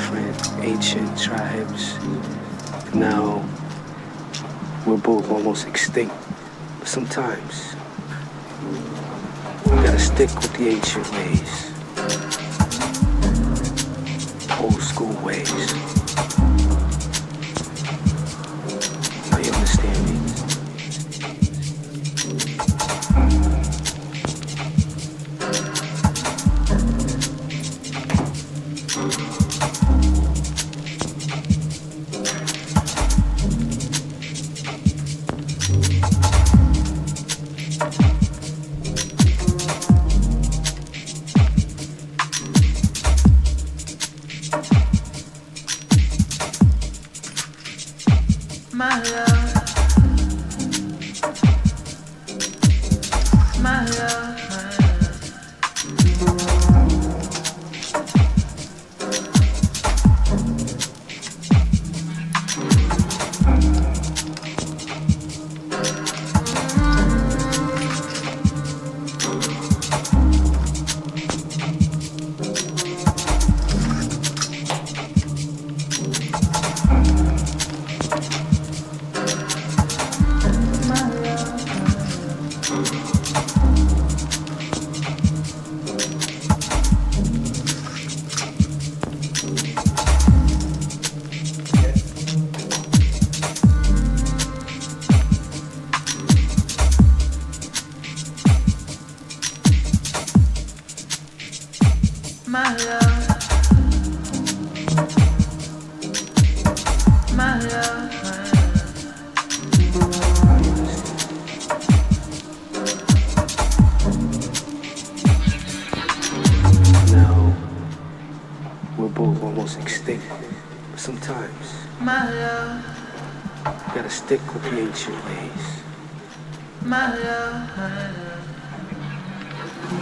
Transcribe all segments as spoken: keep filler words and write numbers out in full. different ancient tribes. Now, we're both almost extinct. But sometimes, we gotta stick with the ancient ways. Old school ways.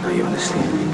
Now you understand me?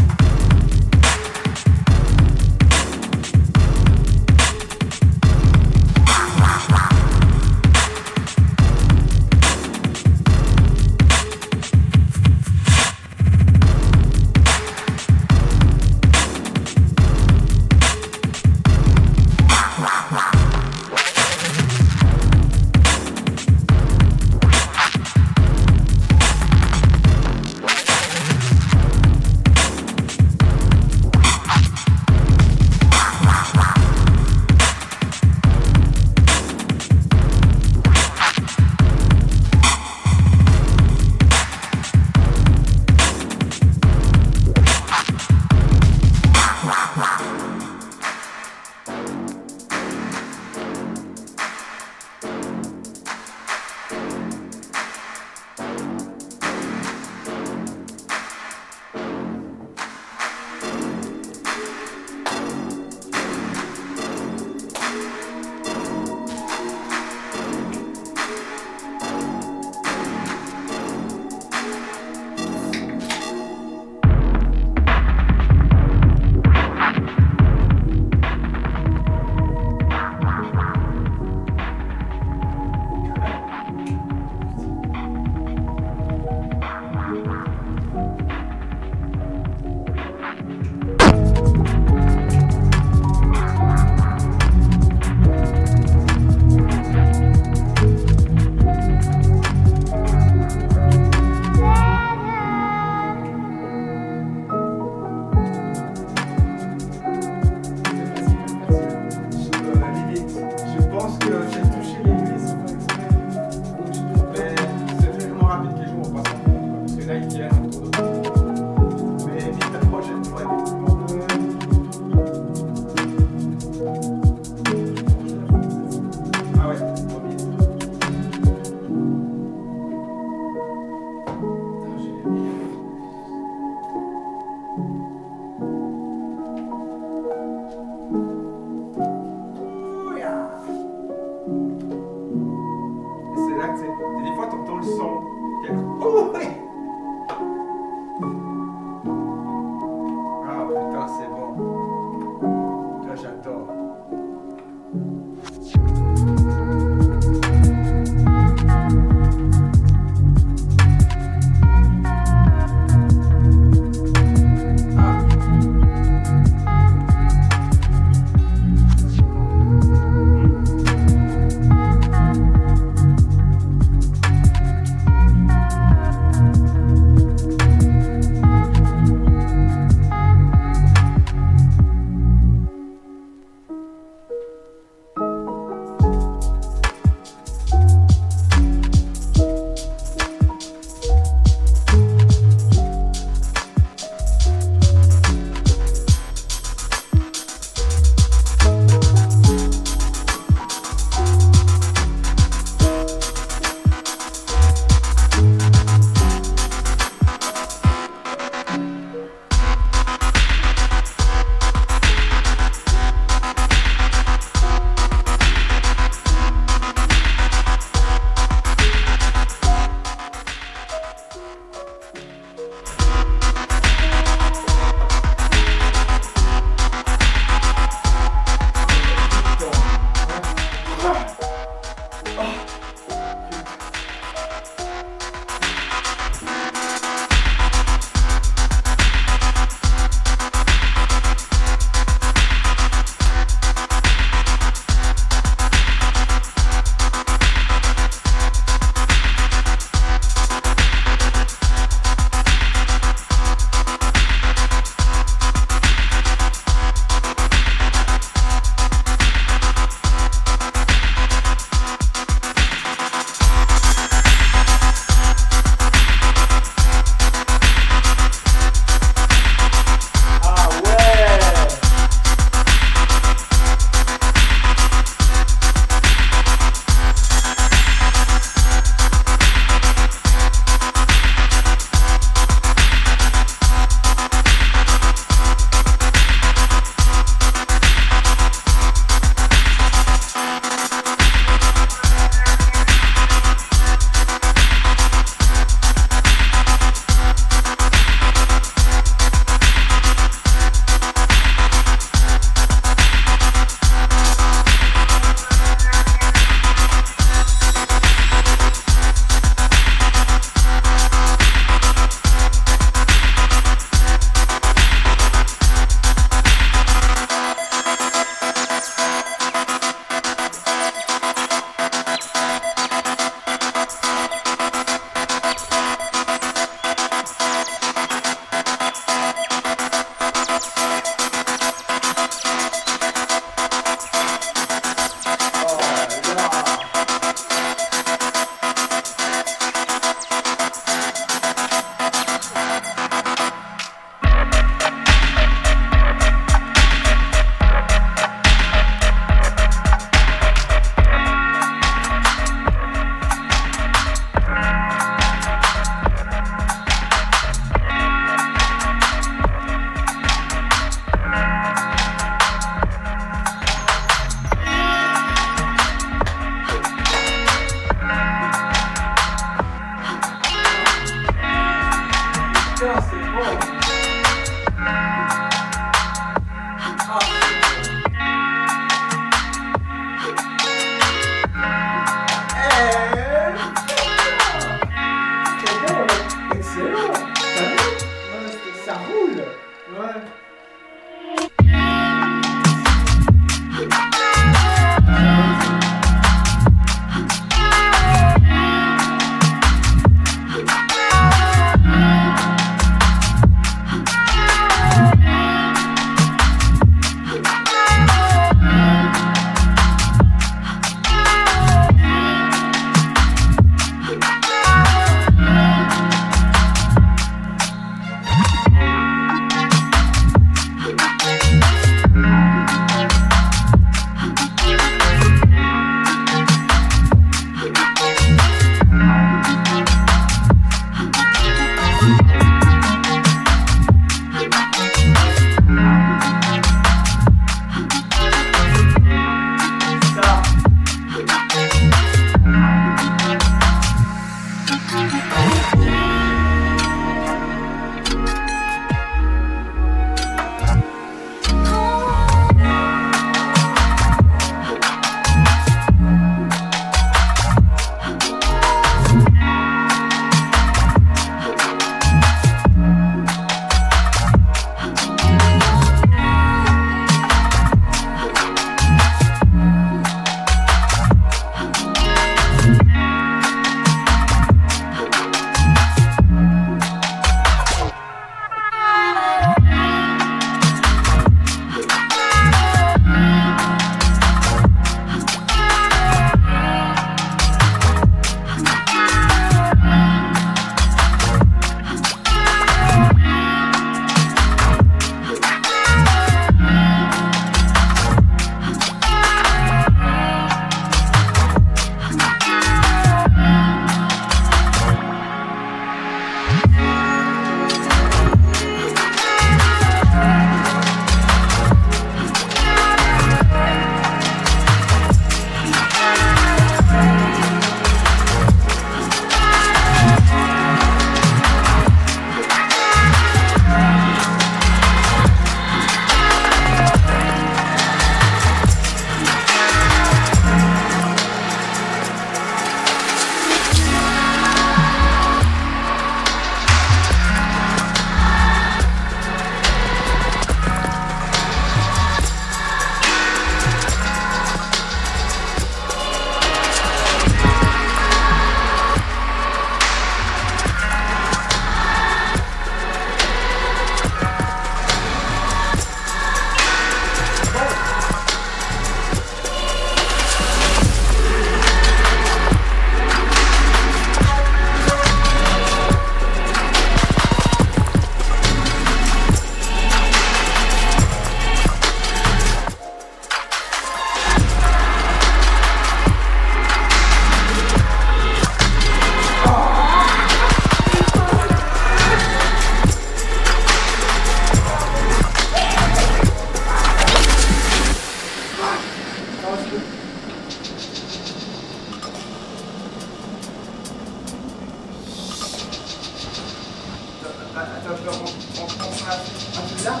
Attends, on prend un peu là.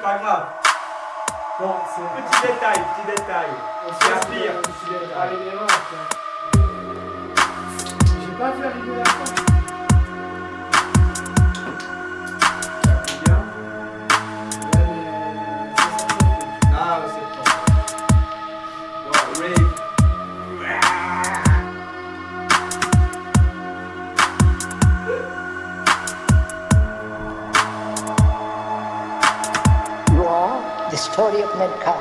Pas grave. Bon, c'est un petit détail, petit détail. On s'inspire. Allez, les mains. J'ai pas vu arriver la fin. Story of mankind.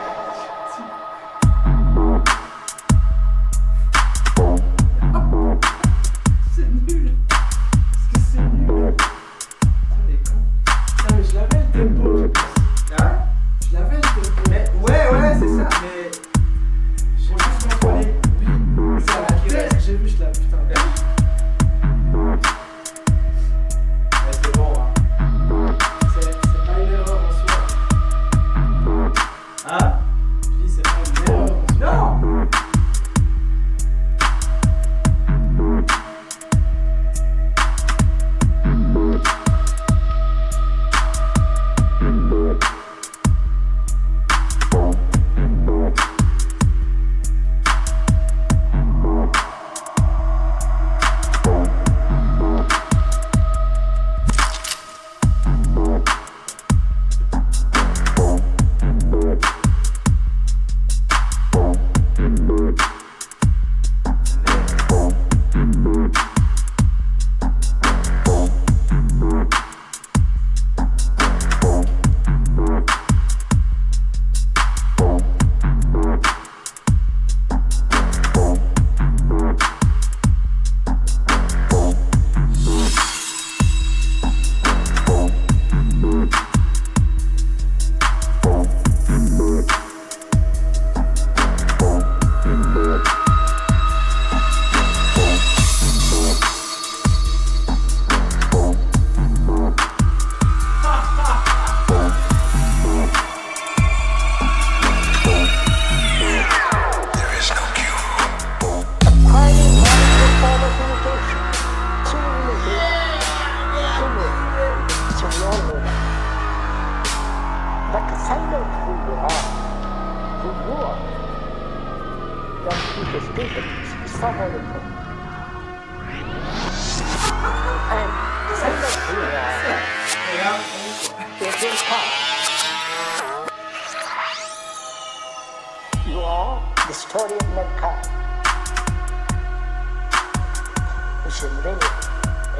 that it is given is favorable. And secondly, it is power. You are the story of mankind. Which is really,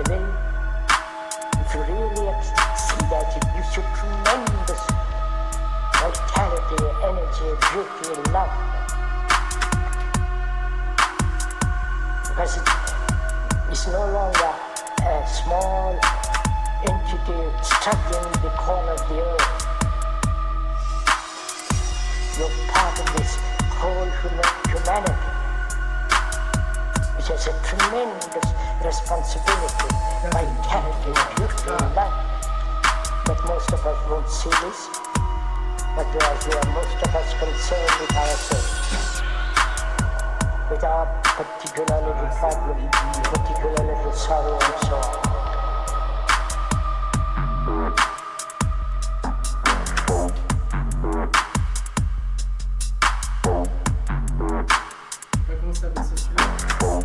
really, if you really see that, it gives you tremendous vitality, energy, beauty, and love. Because it is no longer a small entity struggling in the corner of the earth. You're part of this whole humanity. It has a tremendous responsibility, vitality, beauty, and love. But most of us won't see this. But we are here, most of us concerned with ourselves, with our particular little problem, particular little sorrow, and so on. There is no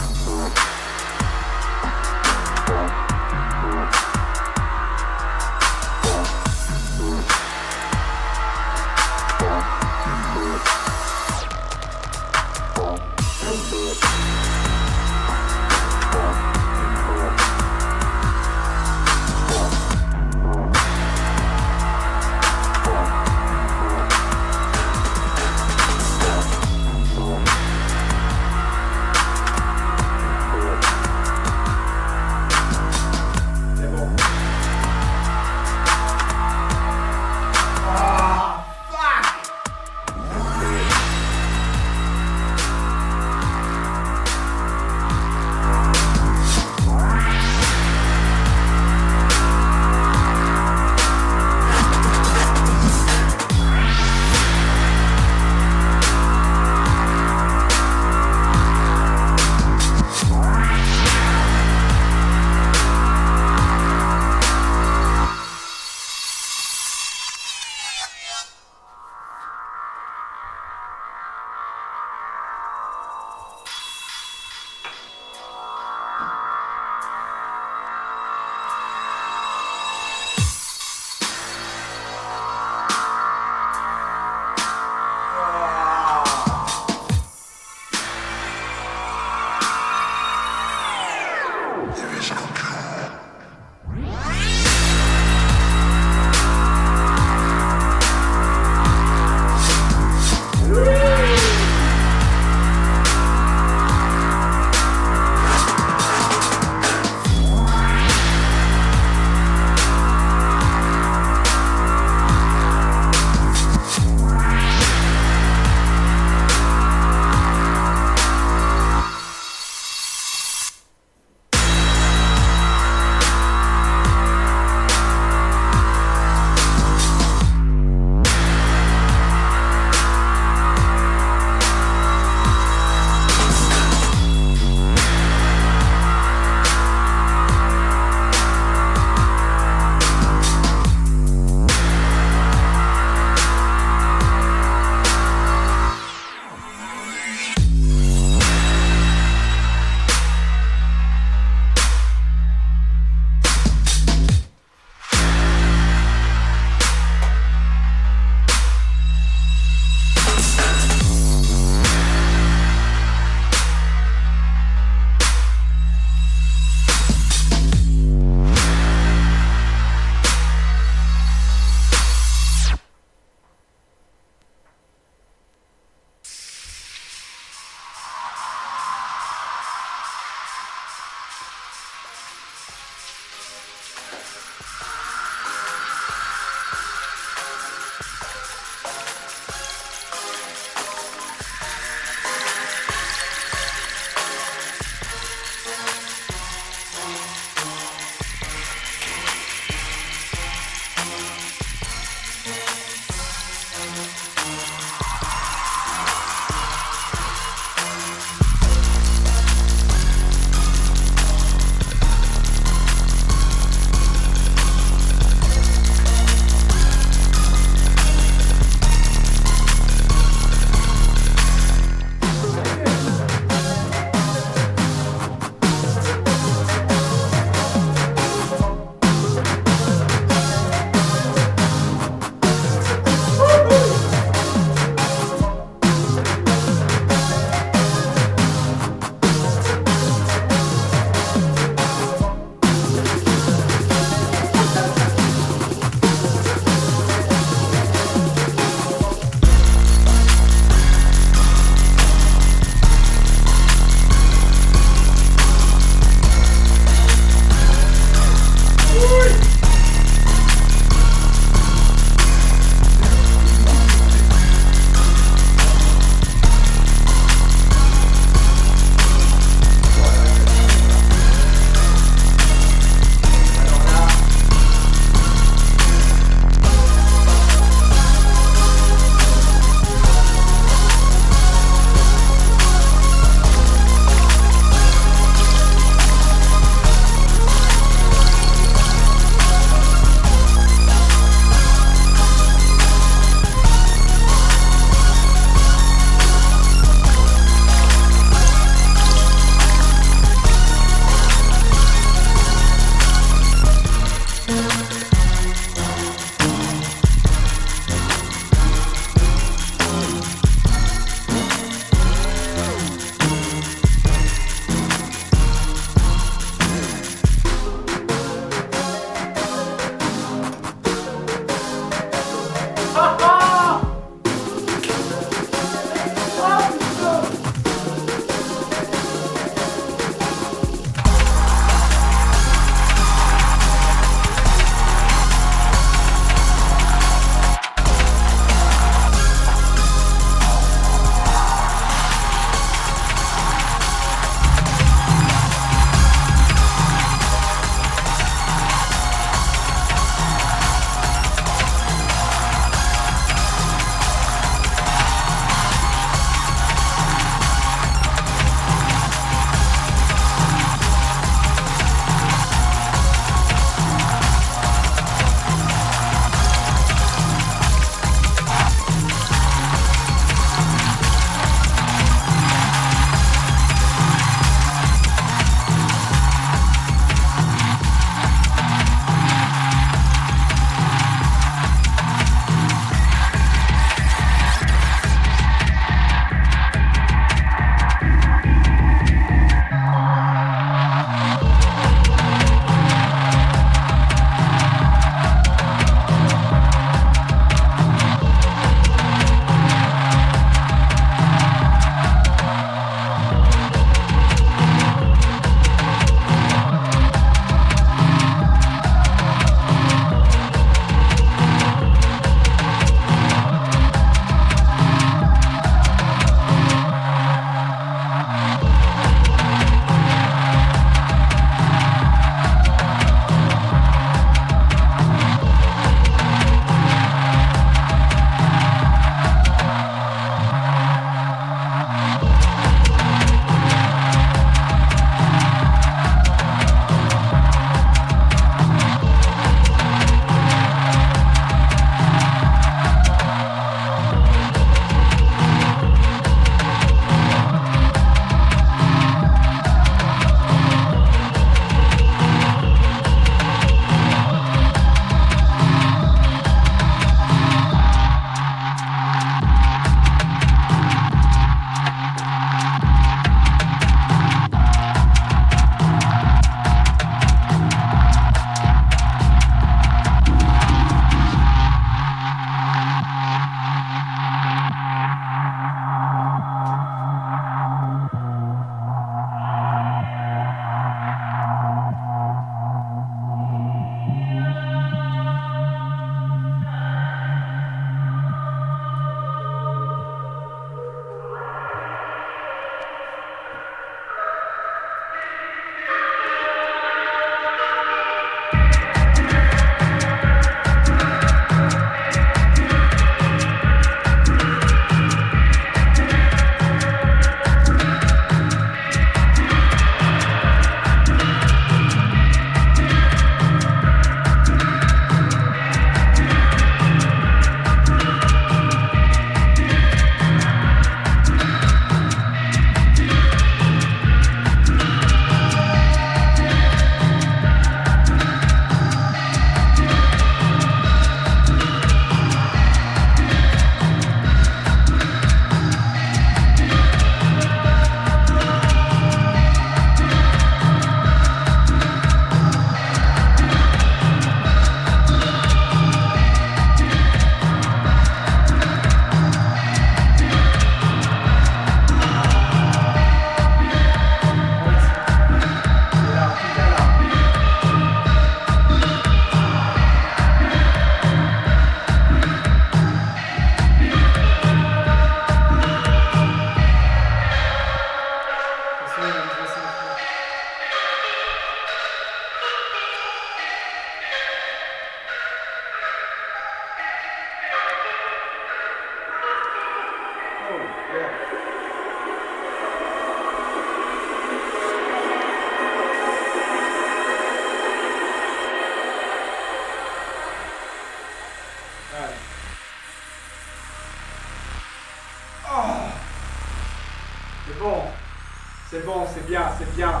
C'est bien, c'est bien.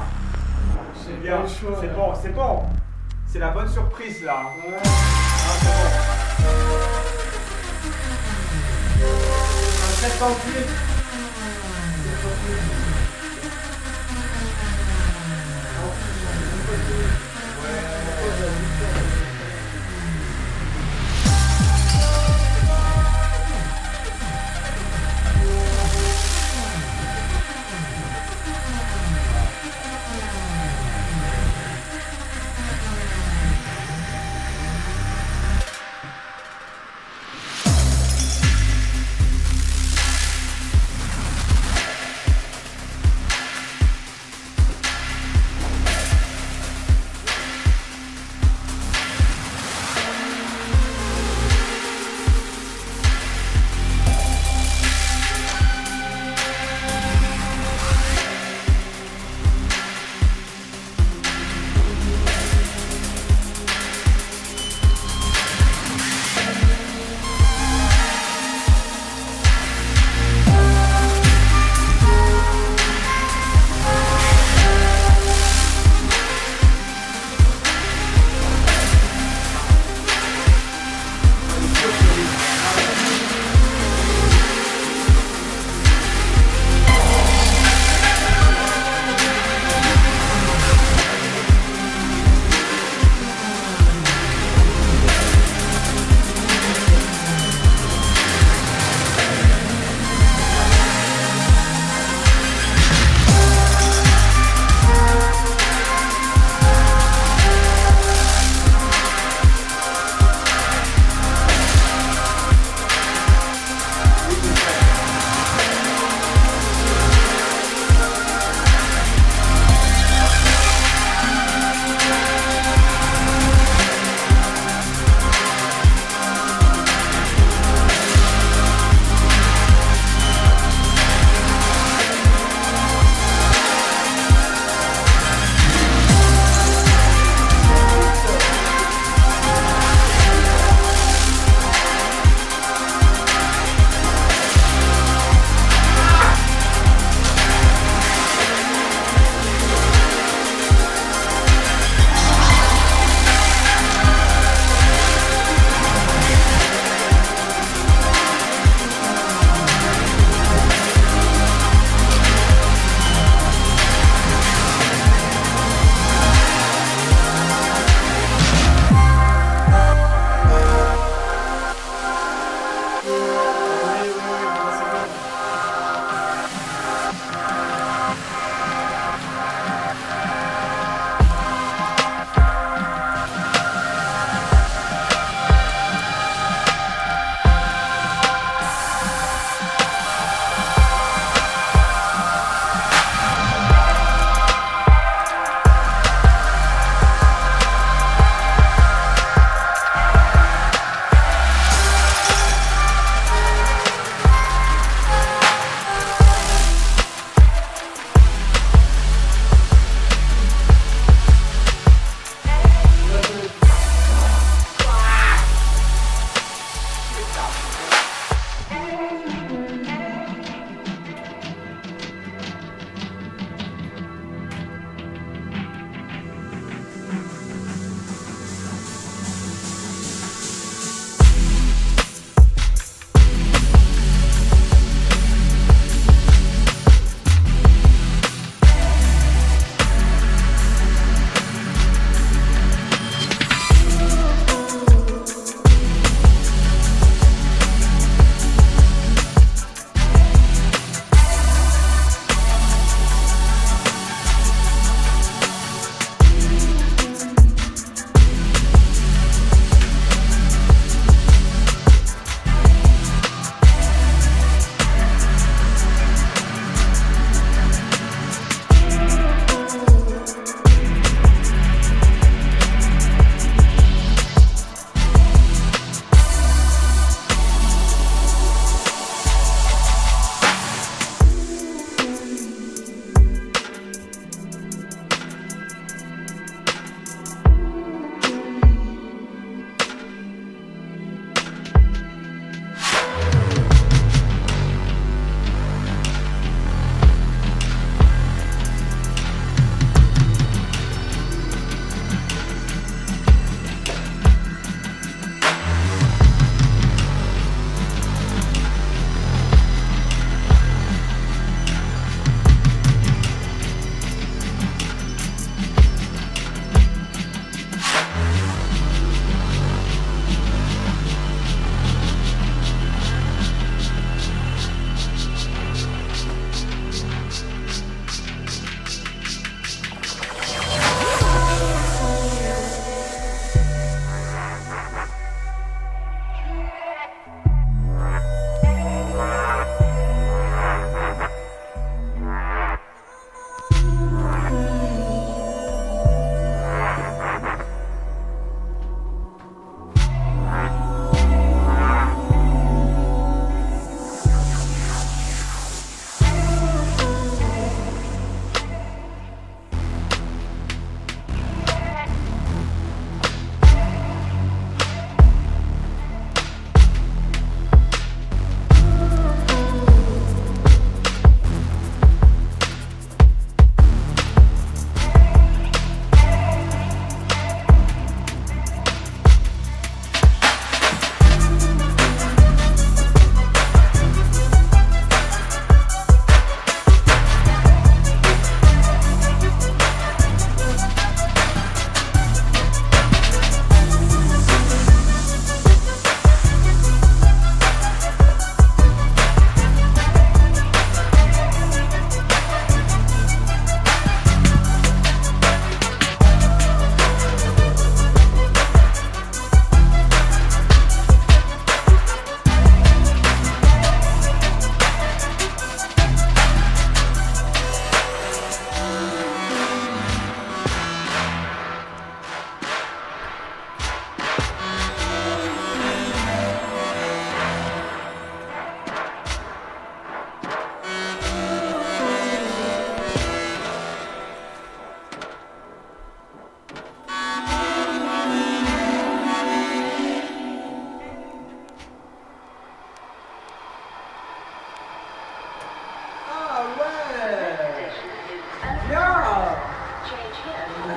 C'est bien. C'est bon, c'est bon. C'est la bonne surprise là. Ouais. Ah, c'est bon. sept cent huit. Ouais.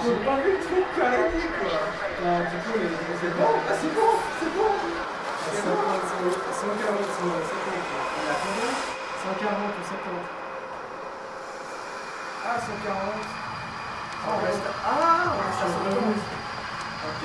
j'ai pas vu le truc calander quoi. Bah, du coup, c'est bon, ah, c'est bon, c'est bon. C'est bon, cent quarante, cent quarante, cent quarante. ou soixante-dix. Ah, cent quarante. Ah, on reste. Ah, on reste à cent quarante. Ok.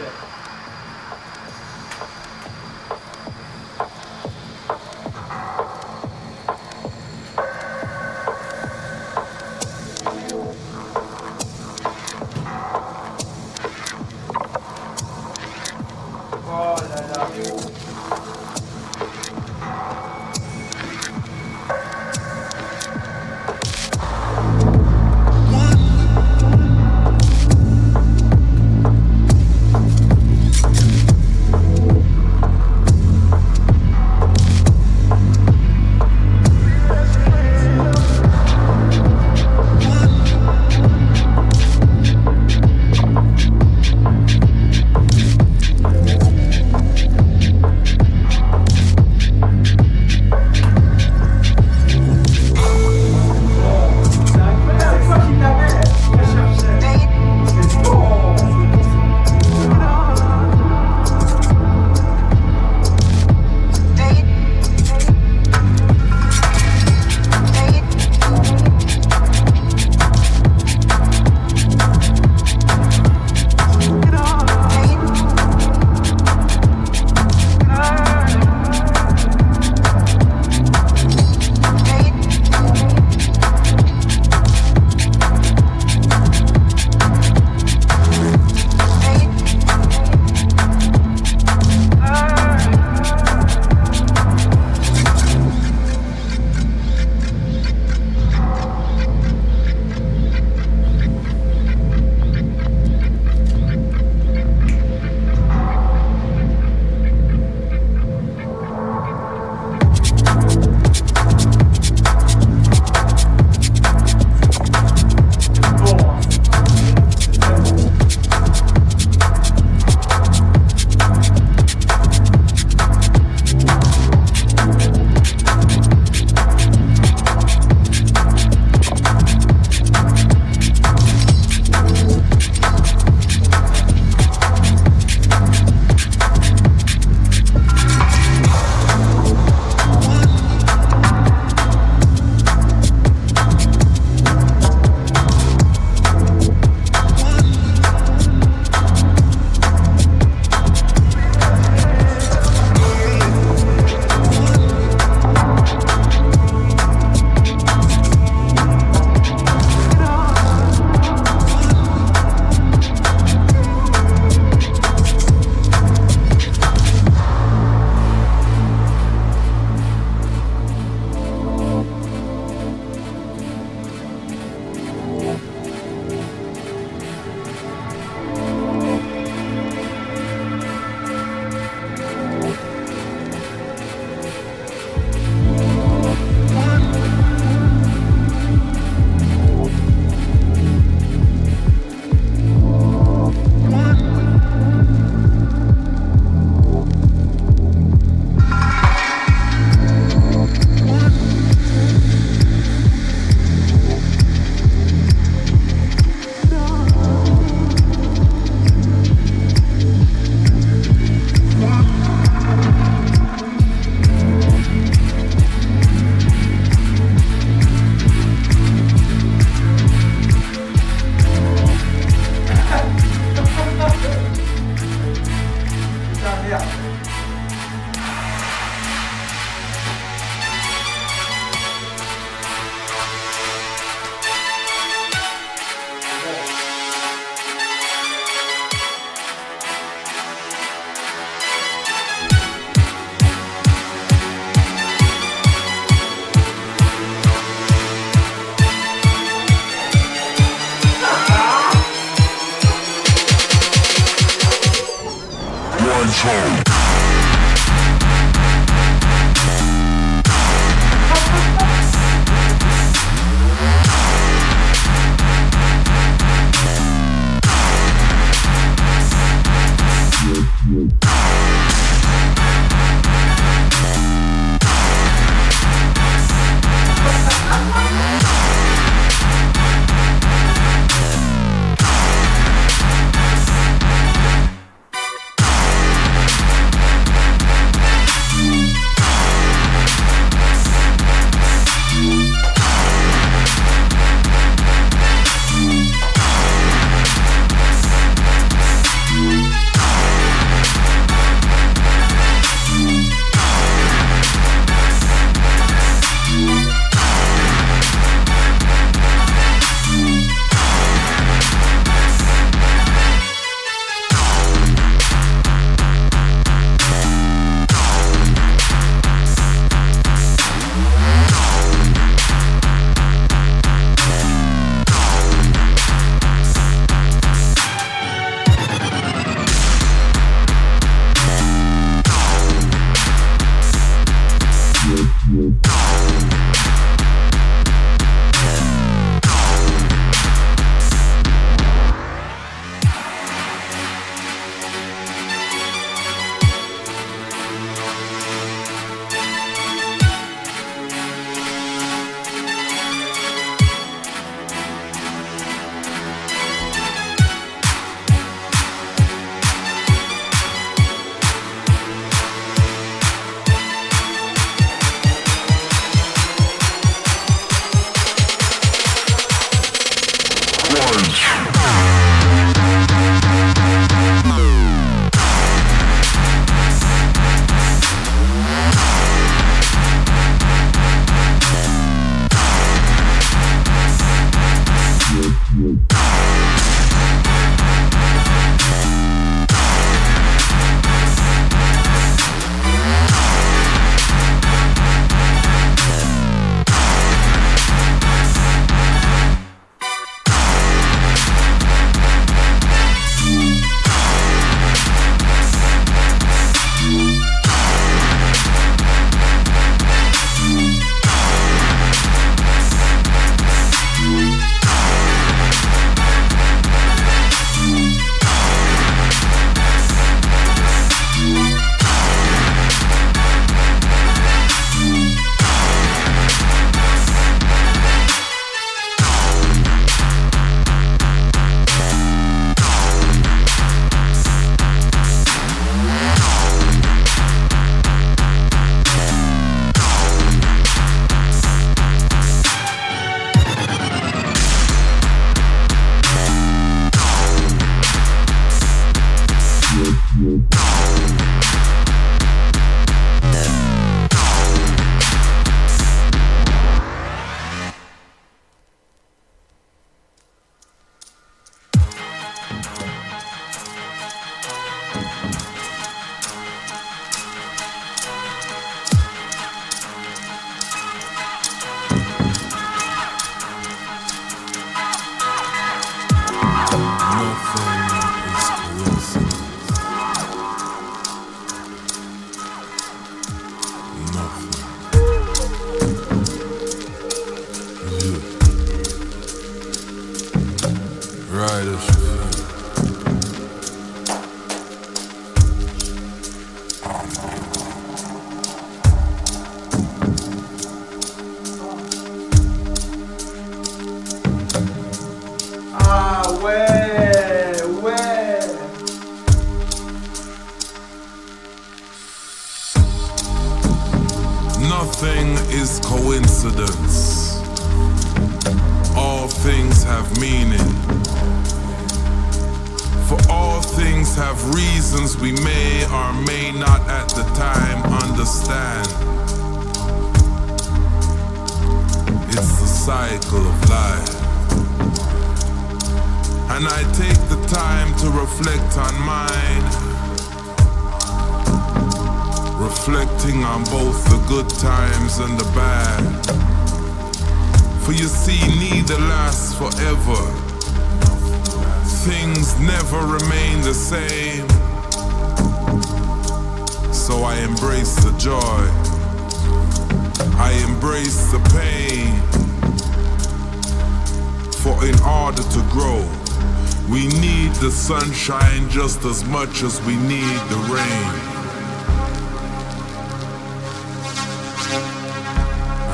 Sunshine just as much as we need the rain.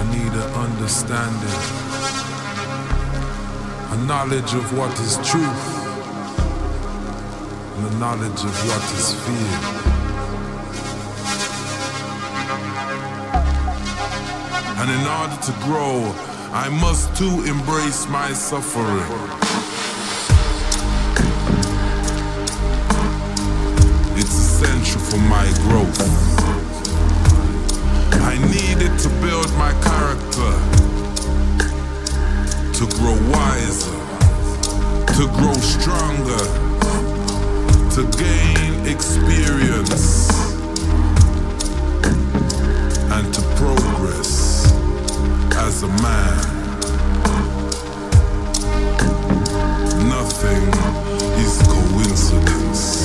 I need an understanding, a knowledge of what is truth, and a knowledge of what is fear. And in order to grow, I must too embrace my suffering. For my growth, I needed to build my character, to grow wiser, to grow stronger, to gain experience, and to progress as a man. Nothing is coincidence.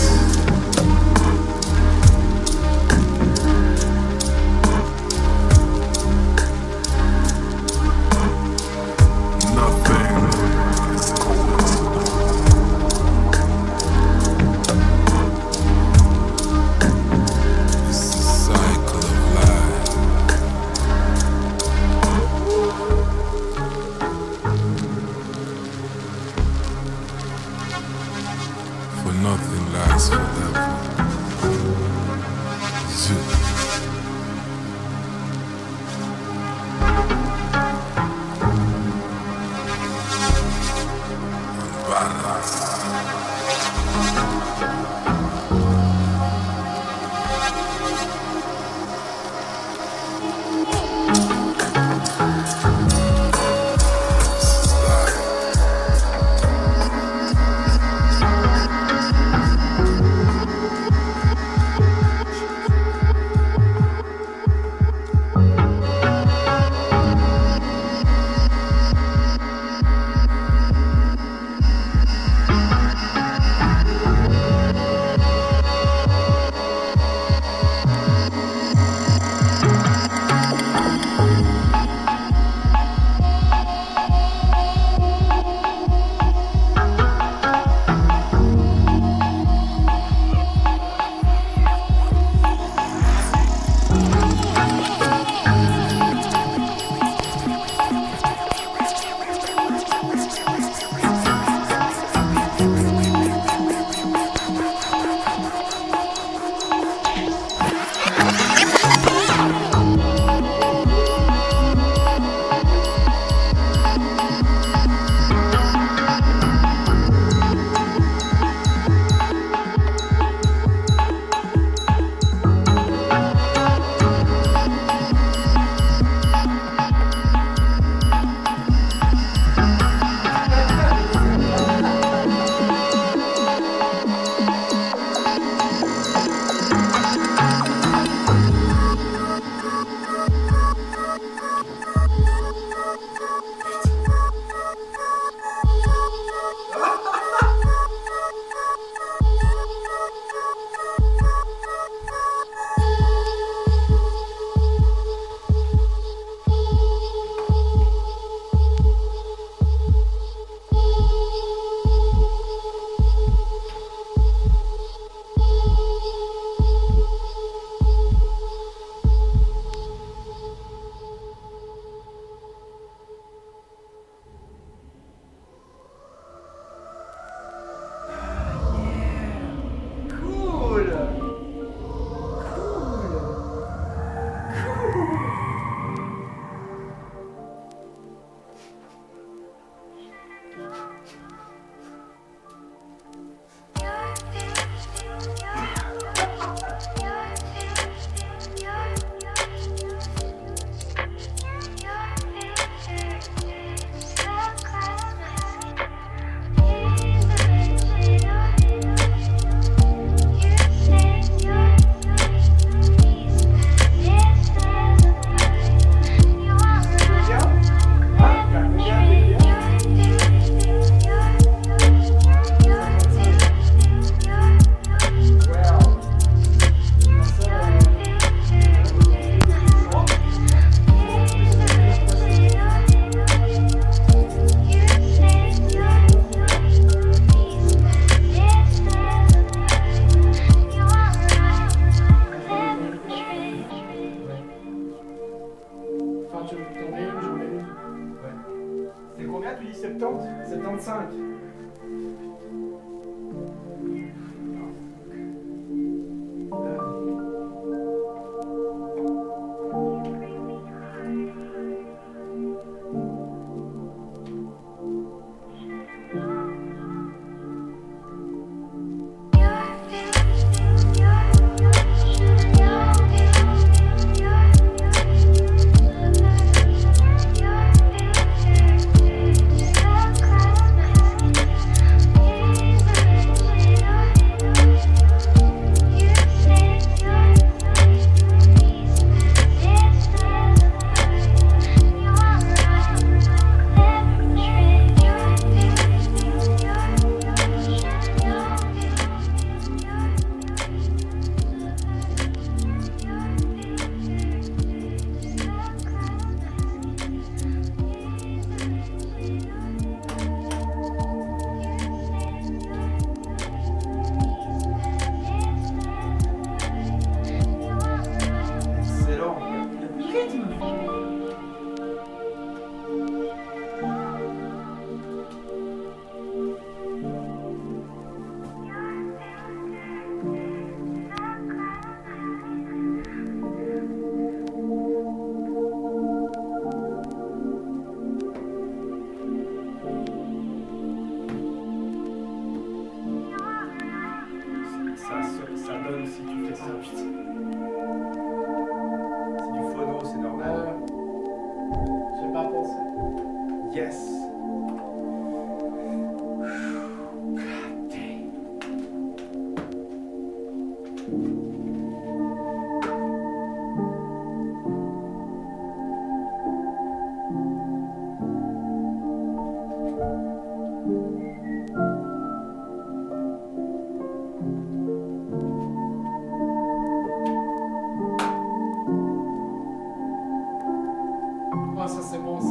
Ça c'est bon ça.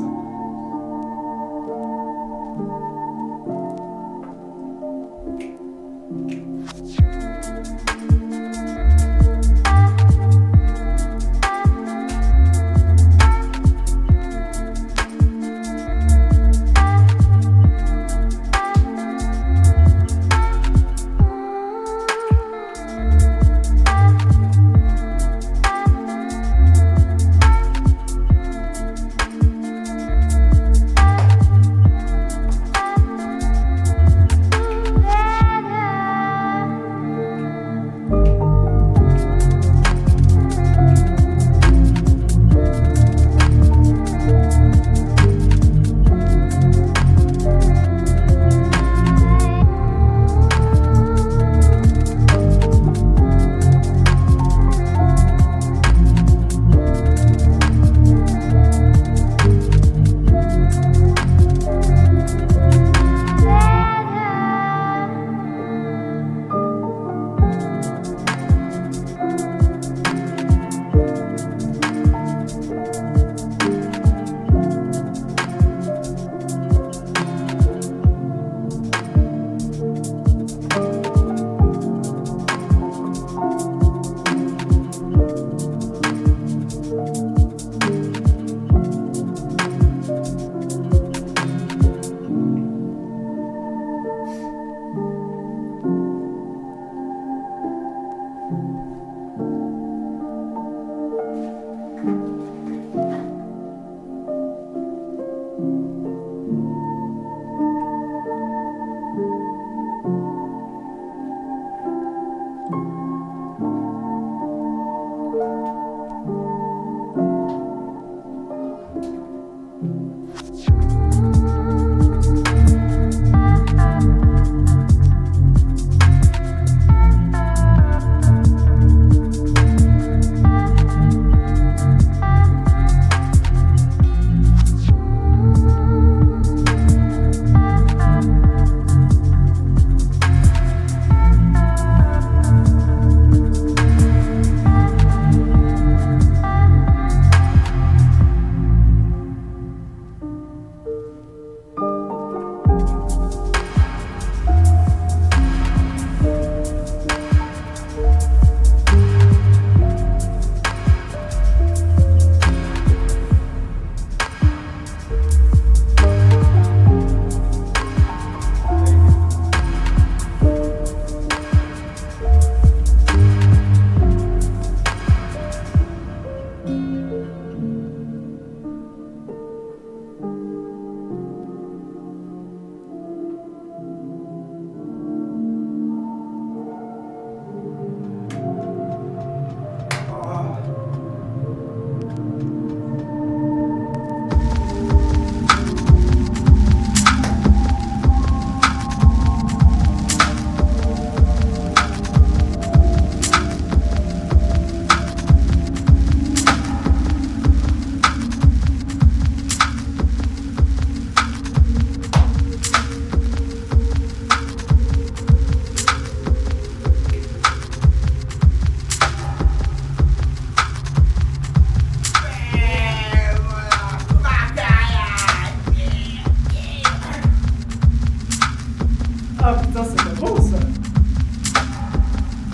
Arbetarse der Hose.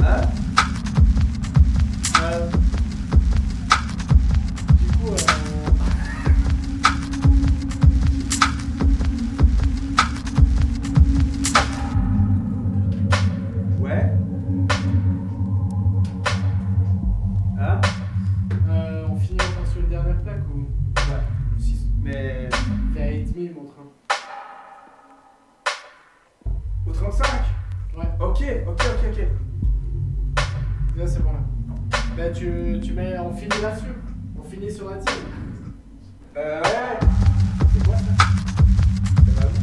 Hä? Äh. Die Uhr. Ouais. Hein? Euh, on finit encore sur une dernière plaque ou? Ouais. six. Mais. T'es à huit mille mon train. Au trente-cinq? Ouais. Ok, ok, ok, ok. Là c'est bon là. Bah tu, tu mets, on finit là-dessus. On finit sur la team. Euh ouais. C'est quoi ça? C'est pas bon.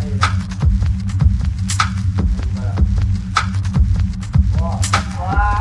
Allez là. Voilà. Wow. Wow.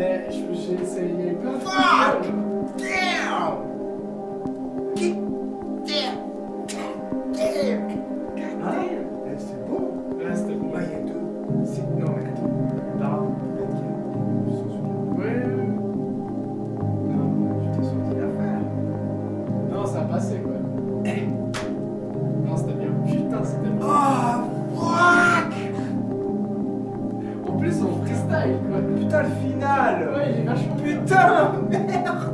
that shit saying your gun. Fuck! Damn! Get damn! Damn! Damn! Huh? That's the boom. That's the boom. Like you do. See, no, I do. No, that can't. Non, ça a passé quoi. Non, c'était bien. Putain, c'était bien. Ah, fuck! En plus, on freestyle quoi. Putain, le final! Ouais, j'ai vachement. Putain, merde!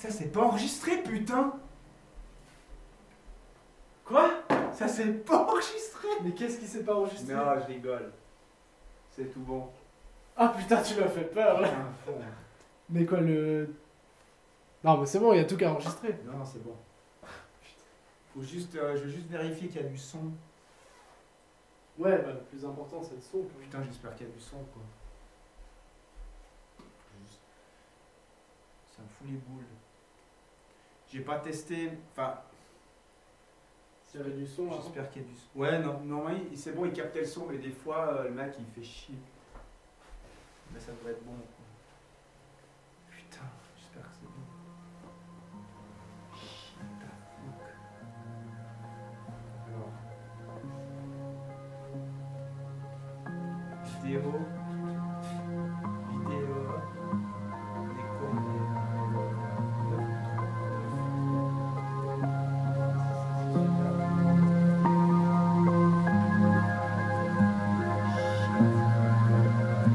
Ça c'est pas enregistré, putain! Quoi? Ça c'est pas enregistré! Mais qu'est-ce qui s'est pas enregistré? Non, je rigole. C'est tout bon. Ah putain, tu m'as fait peur là! Ah, mais quoi le. Non, mais c'est bon, il y a tout qu'à enregistrer. Non, non, c'est bon. Faut juste. Euh, je vais juste vérifier qu'il y a du son. Ouais, bah le plus important c'est le son. Quoi. Putain, j'espère qu'il y a du son quoi. Ça me fout les boules. J'ai pas testé, enfin... S'il y avait du son, j'espère qu'il y a du son. Ouais, non, non, c'est bon, il captait le son, mais des fois, euh, le mec, il fait chier. Mais ça devrait être bon, quoi. Putain, j'espère que c'est bon. Shit, the fuck. Alors... Vidéo... Vidéo... Thank you.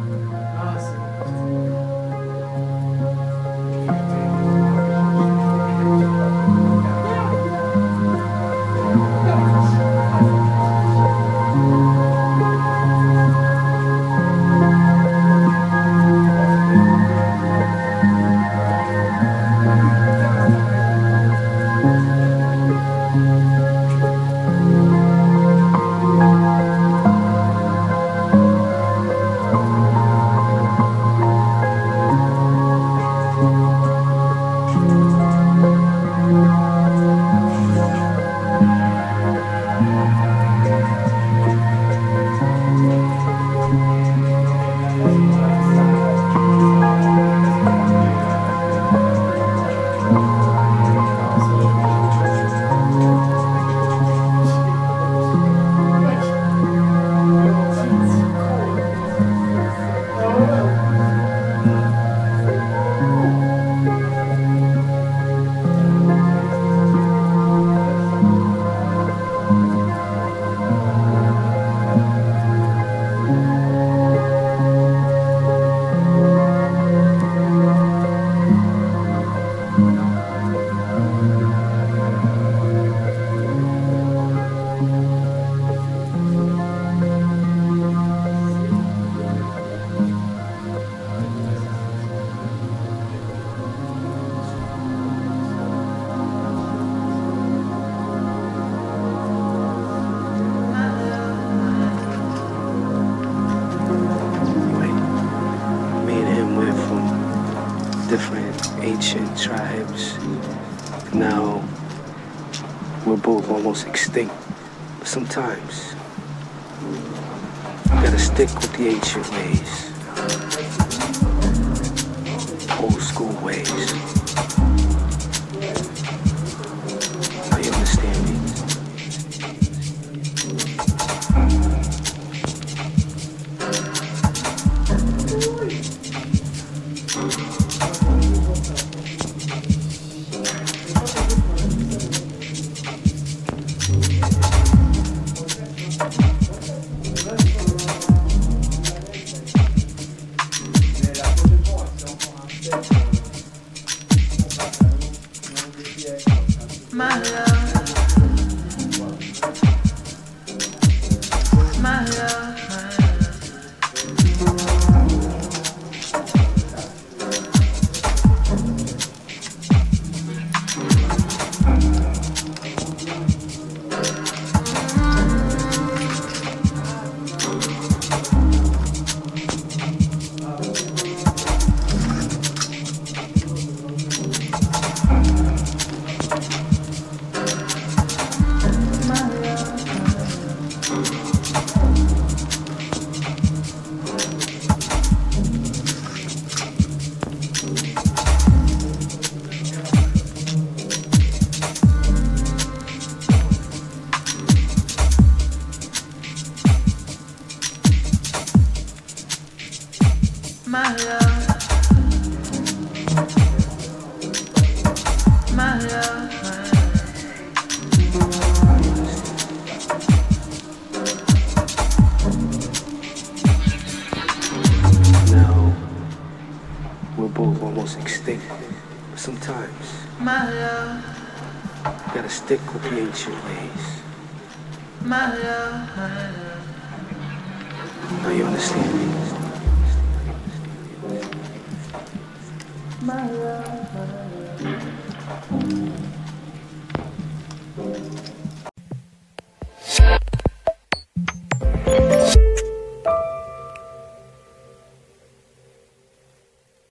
different ancient tribes. Now, we're both almost extinct. But sometimes, you gotta stick with the ancient ways. Old school ways. Now you understand me? My love, my love.